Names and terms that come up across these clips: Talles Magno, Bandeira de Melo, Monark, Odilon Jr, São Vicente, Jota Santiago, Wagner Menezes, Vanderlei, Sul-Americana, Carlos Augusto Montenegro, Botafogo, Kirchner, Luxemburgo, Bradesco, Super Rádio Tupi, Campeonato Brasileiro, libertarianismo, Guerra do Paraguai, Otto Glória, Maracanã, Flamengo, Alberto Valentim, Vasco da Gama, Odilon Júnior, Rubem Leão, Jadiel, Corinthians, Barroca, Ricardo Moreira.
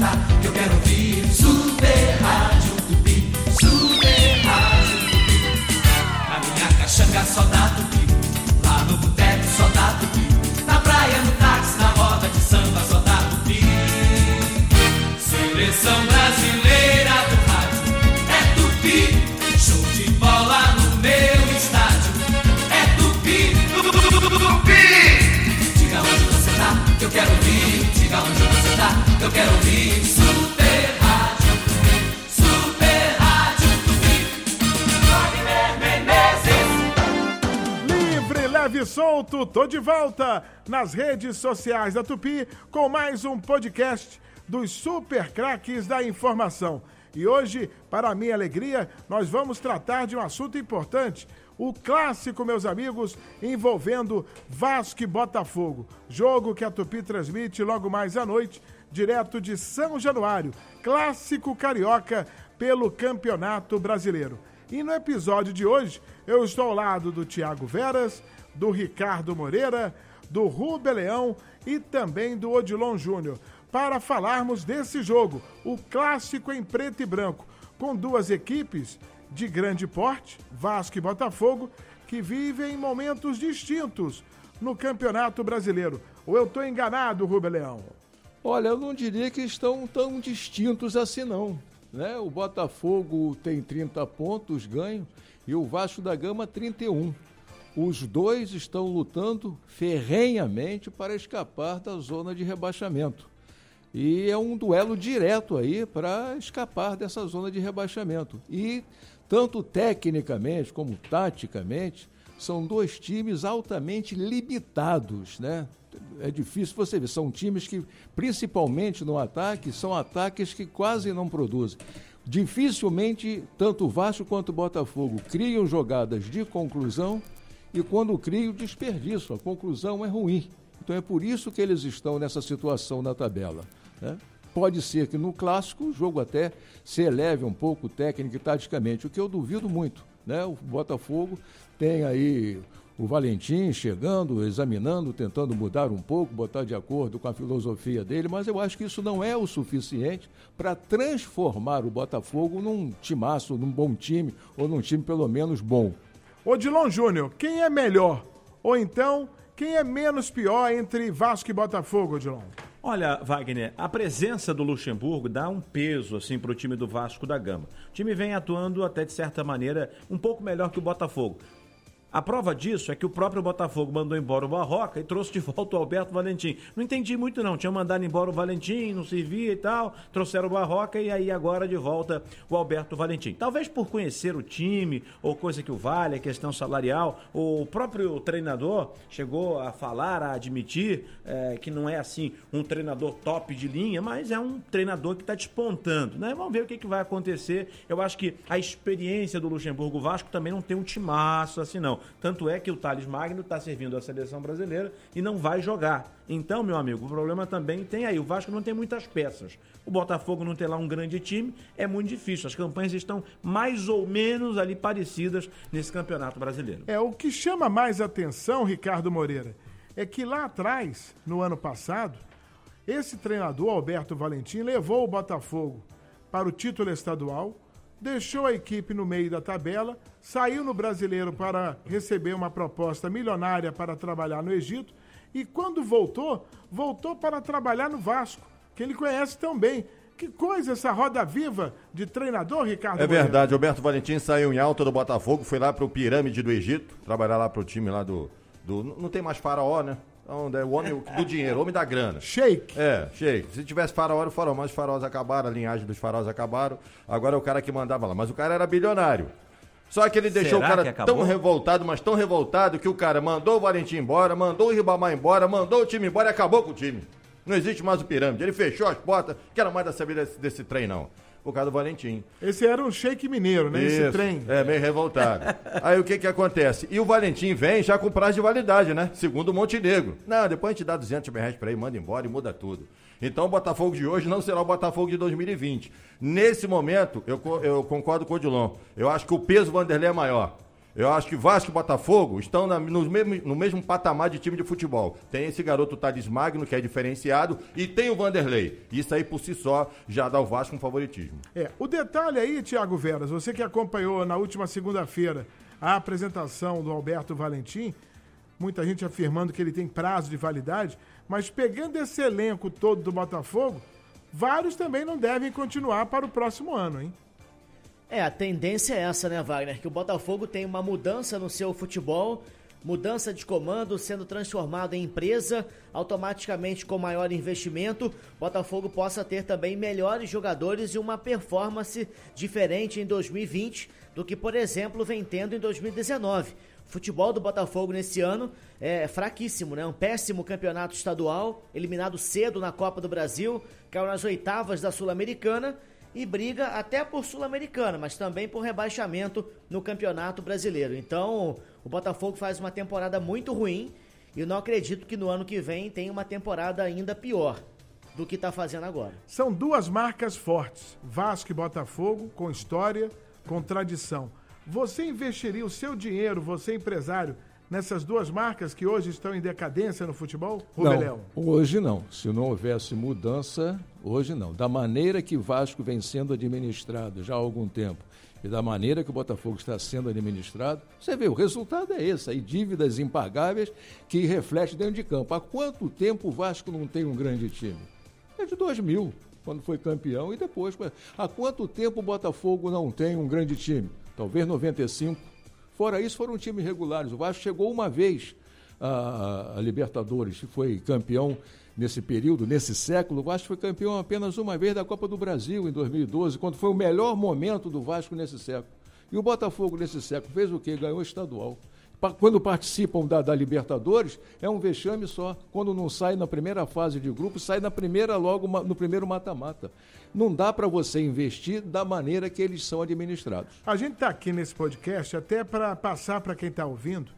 cantar, que eu quero ouvir Super Rádio Tupi, Super Rádio Tupi. Na minha caxanga só dá Tupi, lá no boteco só dá Tupi, na praia, no táxi, na roda de samba só dá Tupi. Seleção brasileira do rádio é Tupi, show de bola no meu estádio é Tupi, Tupi. Diga onde você tá, que eu quero ouvir, diga onde você tá, que eu quero ouvir Super Rádio Tupi, Super Rádio Tupi. Wagner Menezes. Livre, leve e solto, tô de volta nas redes sociais da Tupi com mais um podcast dos Super Craques da Informação. E hoje, para minha alegria, nós vamos tratar de um assunto importante, o clássico, meus amigos, envolvendo Vasco e Botafogo. Jogo que a Tupi transmite logo mais à noite, direto de São Januário, clássico carioca pelo Campeonato Brasileiro. E no episódio de hoje, eu estou ao lado do Thiago Veras, do Ricardo Moreira, do Rubem Leão e também do Odilon Jr., para falarmos desse jogo, o clássico em preto e branco, com duas equipes de grande porte, Vasco e Botafogo, que vivem momentos distintos no Campeonato Brasileiro. Ou eu estou enganado, Rubem Leão? Olha, eu não diria que estão tão distintos assim não, né? O Botafogo tem 30 pontos ganho e o Vasco da Gama 31. Os dois estão lutando ferrenhamente para escapar da zona de rebaixamento. E é um duelo direto aí para escapar dessa zona de rebaixamento. E tanto tecnicamente como taticamente, são dois times altamente limitados, né? É difícil você ver, são times que, principalmente no ataque, são ataques que quase não produzem. Dificilmente, tanto o Vasco quanto o Botafogo criam jogadas de conclusão e quando criam, desperdiçam. A conclusão é ruim. Então é por isso que eles estão nessa situação na tabela, né? Pode ser que no clássico o jogo até se eleve um pouco técnico e taticamente, o que eu duvido muito, né? O Botafogo tem aí o Valentim chegando, examinando, tentando mudar um pouco, botar de acordo com a filosofia dele, mas eu acho que isso não é o suficiente para transformar o Botafogo num timaço, num bom time, ou num time pelo menos bom. Odilon Júnior, quem é melhor? Ou então, quem é menos pior entre Vasco e Botafogo, Odilon? Olha, Wagner, a presença do Luxemburgo dá um peso assim para o time do Vasco da Gama. O time vem atuando até, de certa maneira, um pouco melhor que o Botafogo. A prova disso é que o próprio Botafogo mandou embora o Barroca e trouxe de volta o Alberto Valentim. Não entendi muito não, tinha mandado embora o Valentim, não servia e tal, trouxeram o Barroca e aí agora de volta o Alberto Valentim. Talvez por conhecer o time, ou coisa que o vale, a questão salarial, o próprio treinador chegou a falar, a admitir que não é assim um treinador top de linha, mas é um treinador que está despontando, né? Vamos ver o que vai acontecer. Eu acho que a experiência do Luxemburgo Vasco também não tem um timaço assim não. Tanto é que o Talles Magno está servindo a seleção brasileira e não vai jogar. Então, meu amigo, o problema também tem aí. O Vasco não tem muitas peças. O Botafogo não tem lá um grande time. É muito difícil. As campanhas estão mais ou menos ali parecidas nesse Campeonato Brasileiro. É, o que chama mais atenção, Ricardo Moreira, é que lá atrás, no ano passado, esse treinador, Alberto Valentim, levou o Botafogo para o título estadual, deixou a equipe no meio da tabela, saiu no Brasileiro para receber uma proposta milionária para trabalhar no Egito e quando voltou, voltou para trabalhar no Vasco, que ele conhece tão bem. Que coisa essa roda viva de treinador, Ricardo? É verdade, Alberto Valentim saiu em alta do Botafogo, foi lá para o Pirâmide do Egito, trabalhar lá para o time lá do... Não tem mais faraó, né? O homem do dinheiro, o homem da grana. Sheik. É, Sheik. Se tivesse faraó, o faraó, mas os faraós acabaram, a linhagem dos faraós acabaram. Agora é o cara que mandava lá. Mas o cara era bilionário. Só que ele deixou o cara tão revoltado, mas tão revoltado, que o cara mandou o Valentim embora, mandou o Ribamar embora, mandou o time embora e acabou com o time. Não existe mais o Pirâmide. Ele fechou as portas, que era mais da saber desse trem, não. Por causa do Valentim. Esse era um Sheik mineiro, né? Isso, esse trem. É, meio revoltado. Aí o que acontece? E o Valentim vem já com prazo de validade, né? Segundo o Montenegro. Não, depois a gente dá R$200 pra ele, manda embora e muda tudo. Então o Botafogo de hoje não será o Botafogo de 2020. Nesse momento, eu concordo com o Odilon. Eu acho que o peso do Vanderlei é maior. Eu acho que Vasco e Botafogo estão no mesmo patamar de time de futebol. Tem esse garoto Talles Magno, que é diferenciado, e tem o Vanderlei. Isso aí, por si só, já dá ao Vasco um favoritismo. É, o detalhe aí, Thiago Veras, você que acompanhou na última segunda-feira a apresentação do Alberto Valentim, muita gente afirmando que ele tem prazo de validade, mas pegando esse elenco todo do Botafogo, vários também não devem continuar para o próximo ano, hein? É, a tendência é essa, né, Wagner? Que o Botafogo tem uma mudança no seu futebol, mudança de comando, sendo transformado em empresa, automaticamente com maior investimento, o Botafogo possa ter também melhores jogadores e uma performance diferente em 2020 do que, por exemplo, vem tendo em 2019. O futebol do Botafogo nesse ano é fraquíssimo, né? Um péssimo campeonato estadual, eliminado cedo na Copa do Brasil, caiu nas oitavas da Sul-Americana e briga até por Sul-Americana, mas também por rebaixamento no Campeonato Brasileiro. Então, o Botafogo faz uma temporada muito ruim e eu não acredito que no ano que vem tenha uma temporada ainda pior do que está fazendo agora. São duas marcas fortes, Vasco e Botafogo, com história, com tradição. Você investiria o seu dinheiro, você empresário, nessas duas marcas que hoje estão em decadência no futebol, Rubem Leão? Hoje não. Se não houvesse mudança, hoje não. Da maneira que Vasco vem sendo administrado já há algum tempo e da maneira que o Botafogo está sendo administrado, você vê, o resultado é esse. Aí dívidas impagáveis que refletem dentro de campo. Há quanto tempo o Vasco não tem um grande time? É de 2000, quando foi campeão, e depois. Há quanto tempo o Botafogo não tem um grande time? Talvez 95. Fora isso, foram times regulares. O Vasco chegou uma vez a Libertadores, foi campeão nesse período, nesse século. O Vasco foi campeão apenas uma vez da Copa do Brasil, em 2012, quando foi o melhor momento do Vasco nesse século. E o Botafogo, nesse século, fez o quê? Ganhou o estadual. Quando participam da Libertadores, é um vexame só. Quando não sai na primeira fase de grupo, sai na primeira logo no primeiro mata-mata. Não dá para você investir da maneira que eles são administrados. A gente está aqui nesse podcast até para passar para quem está ouvindo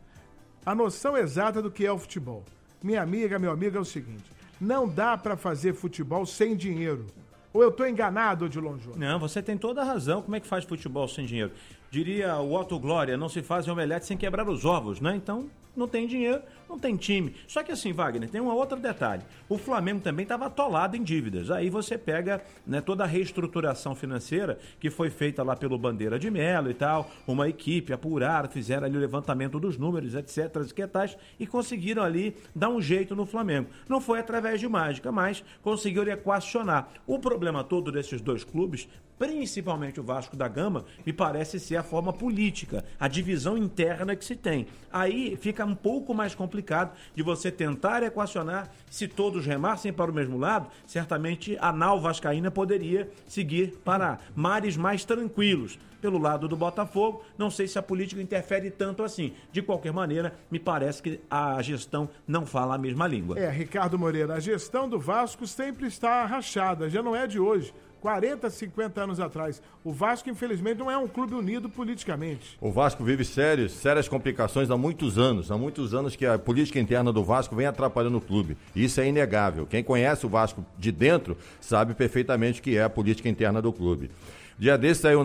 a noção exata do que é o futebol. Minha amiga, meu amigo, é o seguinte: não dá para fazer futebol sem dinheiro. Ou eu estou enganado, Odilon Jr.? Não, você tem toda a razão. Como é que faz futebol sem dinheiro? Diria o Otto Glória, não se faz omelete sem quebrar os ovos, né? Então, não tem dinheiro, não tem time. Só que assim, Wagner, tem um outro detalhe. O Flamengo também estava atolado em dívidas. Aí você pega, né, toda a reestruturação financeira que foi feita lá pelo Bandeira de Melo e tal, uma equipe, apuraram, fizeram ali o levantamento dos números, etc, que tais, e conseguiram ali dar um jeito no Flamengo. Não foi através de mágica, mas conseguiram equacionar. O problema todo desses dois clubes, principalmente o Vasco da Gama, me parece ser a forma política, a divisão interna que se tem. Aí fica um pouco mais complicado de você tentar equacionar. Se todos remassem para o mesmo lado, certamente a nau vascaína poderia seguir para mares mais tranquilos. Pelo lado do Botafogo, não sei se a política interfere tanto assim. De qualquer maneira, me parece que a gestão não fala a mesma língua. É, Ricardo Moreira, a gestão do Vasco sempre está rachada, já não é de hoje. 40, 50 anos atrás. O Vasco, infelizmente, não é um clube unido politicamente. O Vasco vive sérias complicações há muitos anos. Há muitos anos que a política interna do Vasco vem atrapalhando o clube. Isso é inegável. Quem conhece o Vasco de dentro sabe perfeitamente o que é a política interna do clube. Dia desse saiu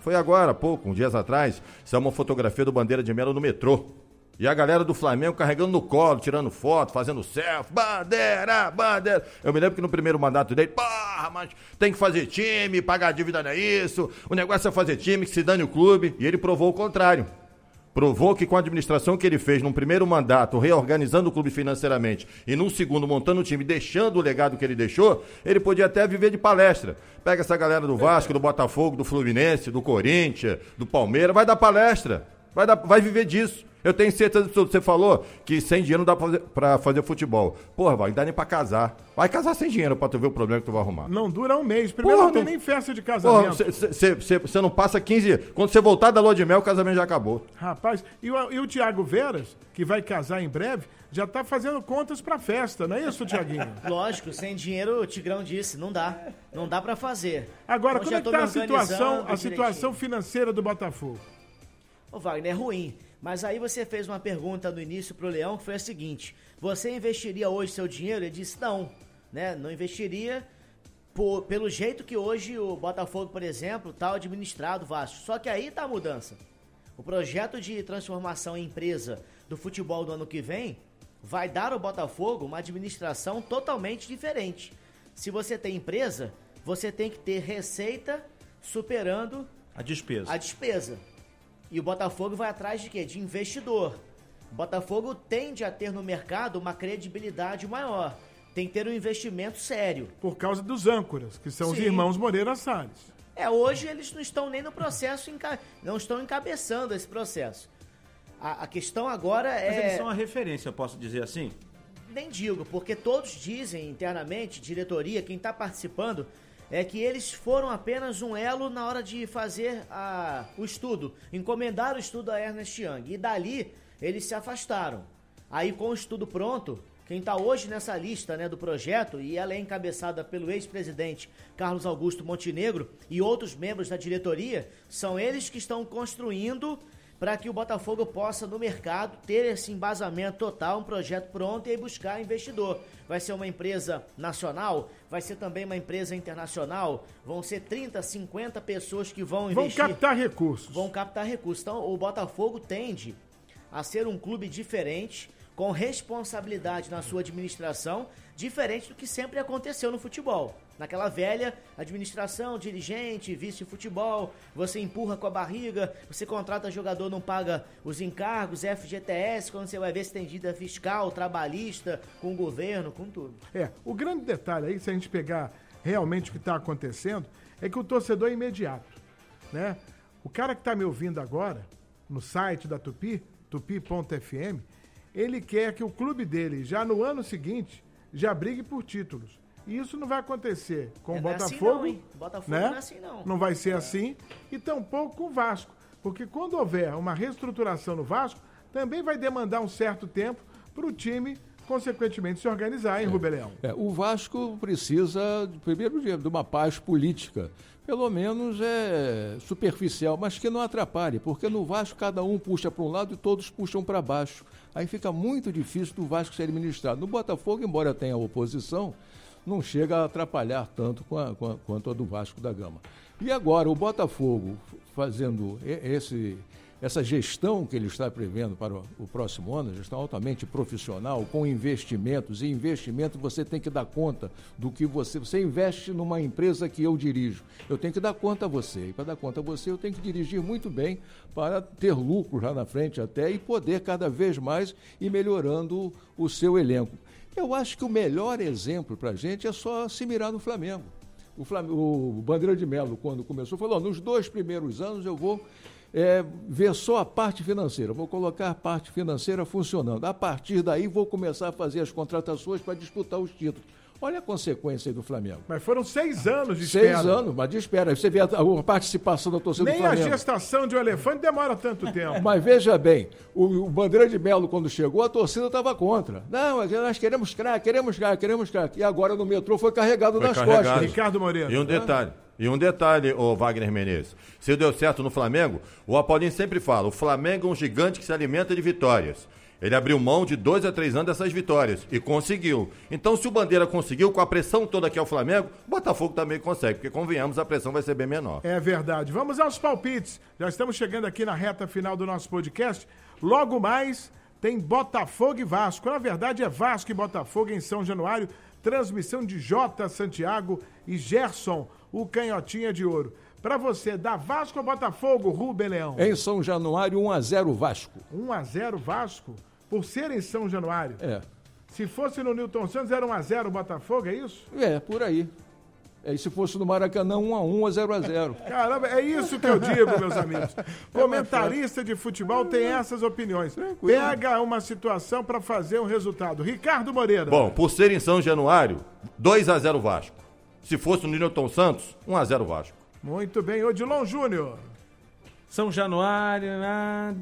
foi agora, há pouco, uns dias atrás, saiu uma fotografia do Bandeira de Melo no metrô. E a galera do Flamengo carregando no colo, tirando foto, fazendo selfie, bandeira, bandeira. Eu me lembro que no primeiro mandato dele, porra, mas tem que fazer time, pagar a dívida não é isso, o negócio é fazer time, que se dane o clube. E ele provou o contrário. Provou que com a administração que ele fez num primeiro mandato, reorganizando o clube financeiramente, e num segundo montando o time, deixando o legado que ele deixou, ele podia até viver de palestra. Pega essa galera do Vasco, do Botafogo, do Fluminense, do Corinthians, do Palmeiras, vai dar palestra, vai viver disso. Eu tenho certeza que você falou que sem dinheiro não dá pra fazer futebol. Porra, vai, não dá nem pra casar. Vai casar sem dinheiro pra tu ver o problema que tu vai arrumar. Não dura um mês. Primeiro porra, não tem nem festa de casamento. Você não passa 15 anos. Quando você voltar da lua de mel, o casamento já acabou. Rapaz, e o Thiago Veras, que vai casar em breve, já tá fazendo contas pra festa, não é isso, Thiaguinho? Lógico, sem dinheiro, o Tigrão disse, não dá. Não dá pra fazer. Agora, então, como é que tá a situação financeira do Botafogo? Ô, Wagner, é ruim. Mas aí você fez uma pergunta no início pro Leão, que foi a seguinte: você investiria hoje seu dinheiro? Ele disse não, né? Não investiria pelo jeito que hoje o Botafogo, por exemplo, tá administrado, Vasco. Só que aí tá a mudança. O O projeto de transformação em empresa do futebol do ano que vem vai dar ao Botafogo uma administração totalmente diferente. Se você tem empresa, você tem que ter receita superando a despesa. E o Botafogo vai atrás de quê? De investidor. O Botafogo tende a ter no mercado uma credibilidade maior. Tem que ter um investimento sério. Por causa dos âncoras, que são Sim. os irmãos Moreira Salles. É, hoje eles não estão nem no processo, não estão encabeçando esse processo. A questão agora é... Mas eles são uma referência, posso dizer assim? Nem digo, porque todos dizem internamente, diretoria, quem está participando, é que eles foram apenas um elo na hora de fazer o estudo, encomendar o estudo a Ernest Young. E dali eles se afastaram. Aí com o estudo pronto... Quem está hoje nessa lista, né, do projeto, e ela é encabeçada pelo ex-presidente Carlos Augusto Montenegro e outros membros da diretoria, são eles que estão construindo para que o Botafogo possa, no mercado, ter esse embasamento total, um projeto pronto e buscar investidor. Vai ser uma empresa nacional, vai ser também uma empresa internacional, vão ser 30, 50 pessoas que vão investir. Vão captar recursos. Então, o Botafogo tende a ser um clube diferente, com responsabilidade na sua administração, diferente do que sempre aconteceu no futebol. Naquela velha administração, dirigente, vice-futebol, você empurra com a barriga, você contrata jogador, não paga os encargos, FGTS, quando você vai ver se tem dívida fiscal, trabalhista, com o governo, com tudo. O grande detalhe aí, se a gente pegar realmente o que está acontecendo, é que o torcedor é imediato, né? O cara que está me ouvindo agora, no site da Tupi, tupi.fm, ele quer que o clube dele, já no ano seguinte, já brigue por títulos. E isso não vai acontecer com o Botafogo. Assim não, Botafogo, né? Não é assim, não. Não vai ser assim. E tampouco com o Vasco. Porque quando houver uma reestruturação no Vasco, também vai demandar um certo tempo para o time, consequentemente, se organizar, hein, Rubem Leão? O Vasco precisa, primeiro, de uma paz política. Pelo menos é superficial, mas que não atrapalhe, porque no Vasco cada um puxa para um lado e todos puxam para baixo. Aí fica muito difícil do Vasco ser administrado. No Botafogo, embora tenha oposição, não chega a atrapalhar tanto quanto a do Vasco da Gama. E agora, o Botafogo fazendo essa gestão que ele está prevendo para o próximo ano, gestão altamente profissional, com investimentos, e investimento você tem que dar conta do que você investe numa empresa que eu dirijo. Eu tenho que dar conta a você, e para dar conta a você eu tenho que dirigir muito bem para ter lucro já na frente até e poder cada vez mais ir melhorando o seu elenco. Eu acho que o melhor exemplo para a gente é só se mirar no Flamengo. O Bandeira de Melo, quando começou, falou, nos 2 primeiros anos eu vou... ver só a parte financeira, vou colocar a parte financeira funcionando. A partir daí vou começar a fazer as contratações para disputar os títulos. Olha a consequência aí do Flamengo. Mas foram 6 anos de espera. 6 anos, mas de espera. Você vê a participação da torcida do Flamengo. Nem a gestação de um elefante demora tanto tempo. Mas veja bem, o Bandeira de Melo, quando chegou, a torcida estava contra. Não, nós queremos craque, queremos craque, queremos craque. E agora no metrô foi carregado nas costas. Ricardo Moreira. E um detalhe, ô Wagner Menezes, se deu certo no Flamengo, o Apolinho sempre fala, o Flamengo é um gigante que se alimenta de vitórias. Ele abriu mão de 2 a 3 anos dessas vitórias e conseguiu. Então, se o Bandeira conseguiu, com a pressão toda que é o Flamengo, o Botafogo também consegue, porque, convenhamos, a pressão vai ser bem menor. É verdade. Vamos aos palpites. Já estamos chegando aqui na reta final do nosso podcast. Logo mais, tem Botafogo e Vasco. Na verdade, é Vasco e Botafogo em São Januário. Transmissão de Jota Santiago e Gerson, o canhotinha de ouro. Pra você, da Vasco a Botafogo, Rubem Leão. Em São Januário, 1-0 Vasco. 1-0 Vasco? Por ser em São Januário? Se fosse no Nilton Santos, era 1-0 Botafogo, é isso? Por aí. E se fosse no Maracanã, 1-1 ou 0-0. Caramba, é isso que eu digo, meus amigos. Comentarista de futebol tem essas opiniões. Tranquilo. Pega uma situação para fazer um resultado. Ricardo Moreira. Bom, por ser em São Januário, 2-0 Vasco. Se fosse no Nilton Santos, 1-0 Vasco. Muito bem, Odilon Jr. São Januário,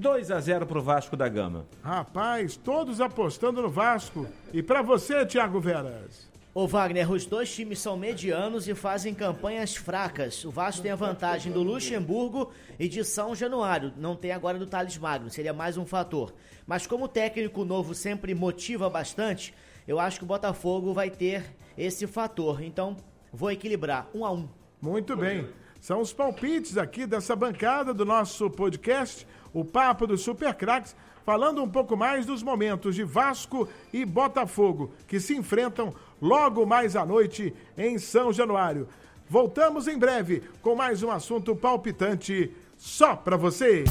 2-0 pro Vasco da Gama. Rapaz, todos apostando no Vasco. E para você, Thiago Veras? Ô Wagner, os 2 times são medianos e fazem campanhas fracas. O Vasco tem a vantagem do Luxemburgo e de São Januário. Não tem agora do Talles Magno, seria mais um fator. Mas como o técnico novo sempre motiva bastante, eu acho que o Botafogo vai ter esse fator. Então, vou equilibrar, 1-1. Muito bem. São os palpites aqui dessa bancada do nosso podcast. o Papo dos Super Craques, falando um pouco mais dos momentos de Vasco e Botafogo, que se enfrentam logo mais à noite em São Januário. Voltamos em breve com mais um assunto palpitante só para você.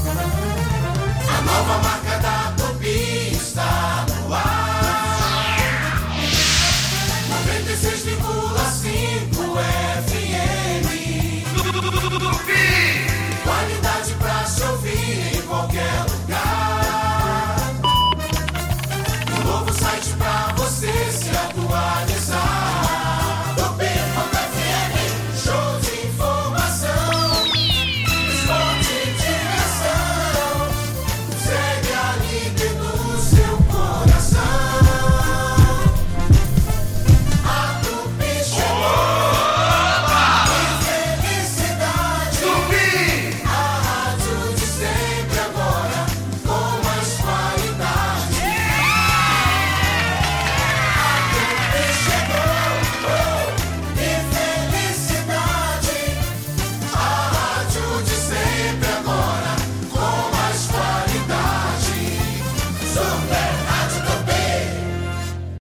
A nova marca da Tupi está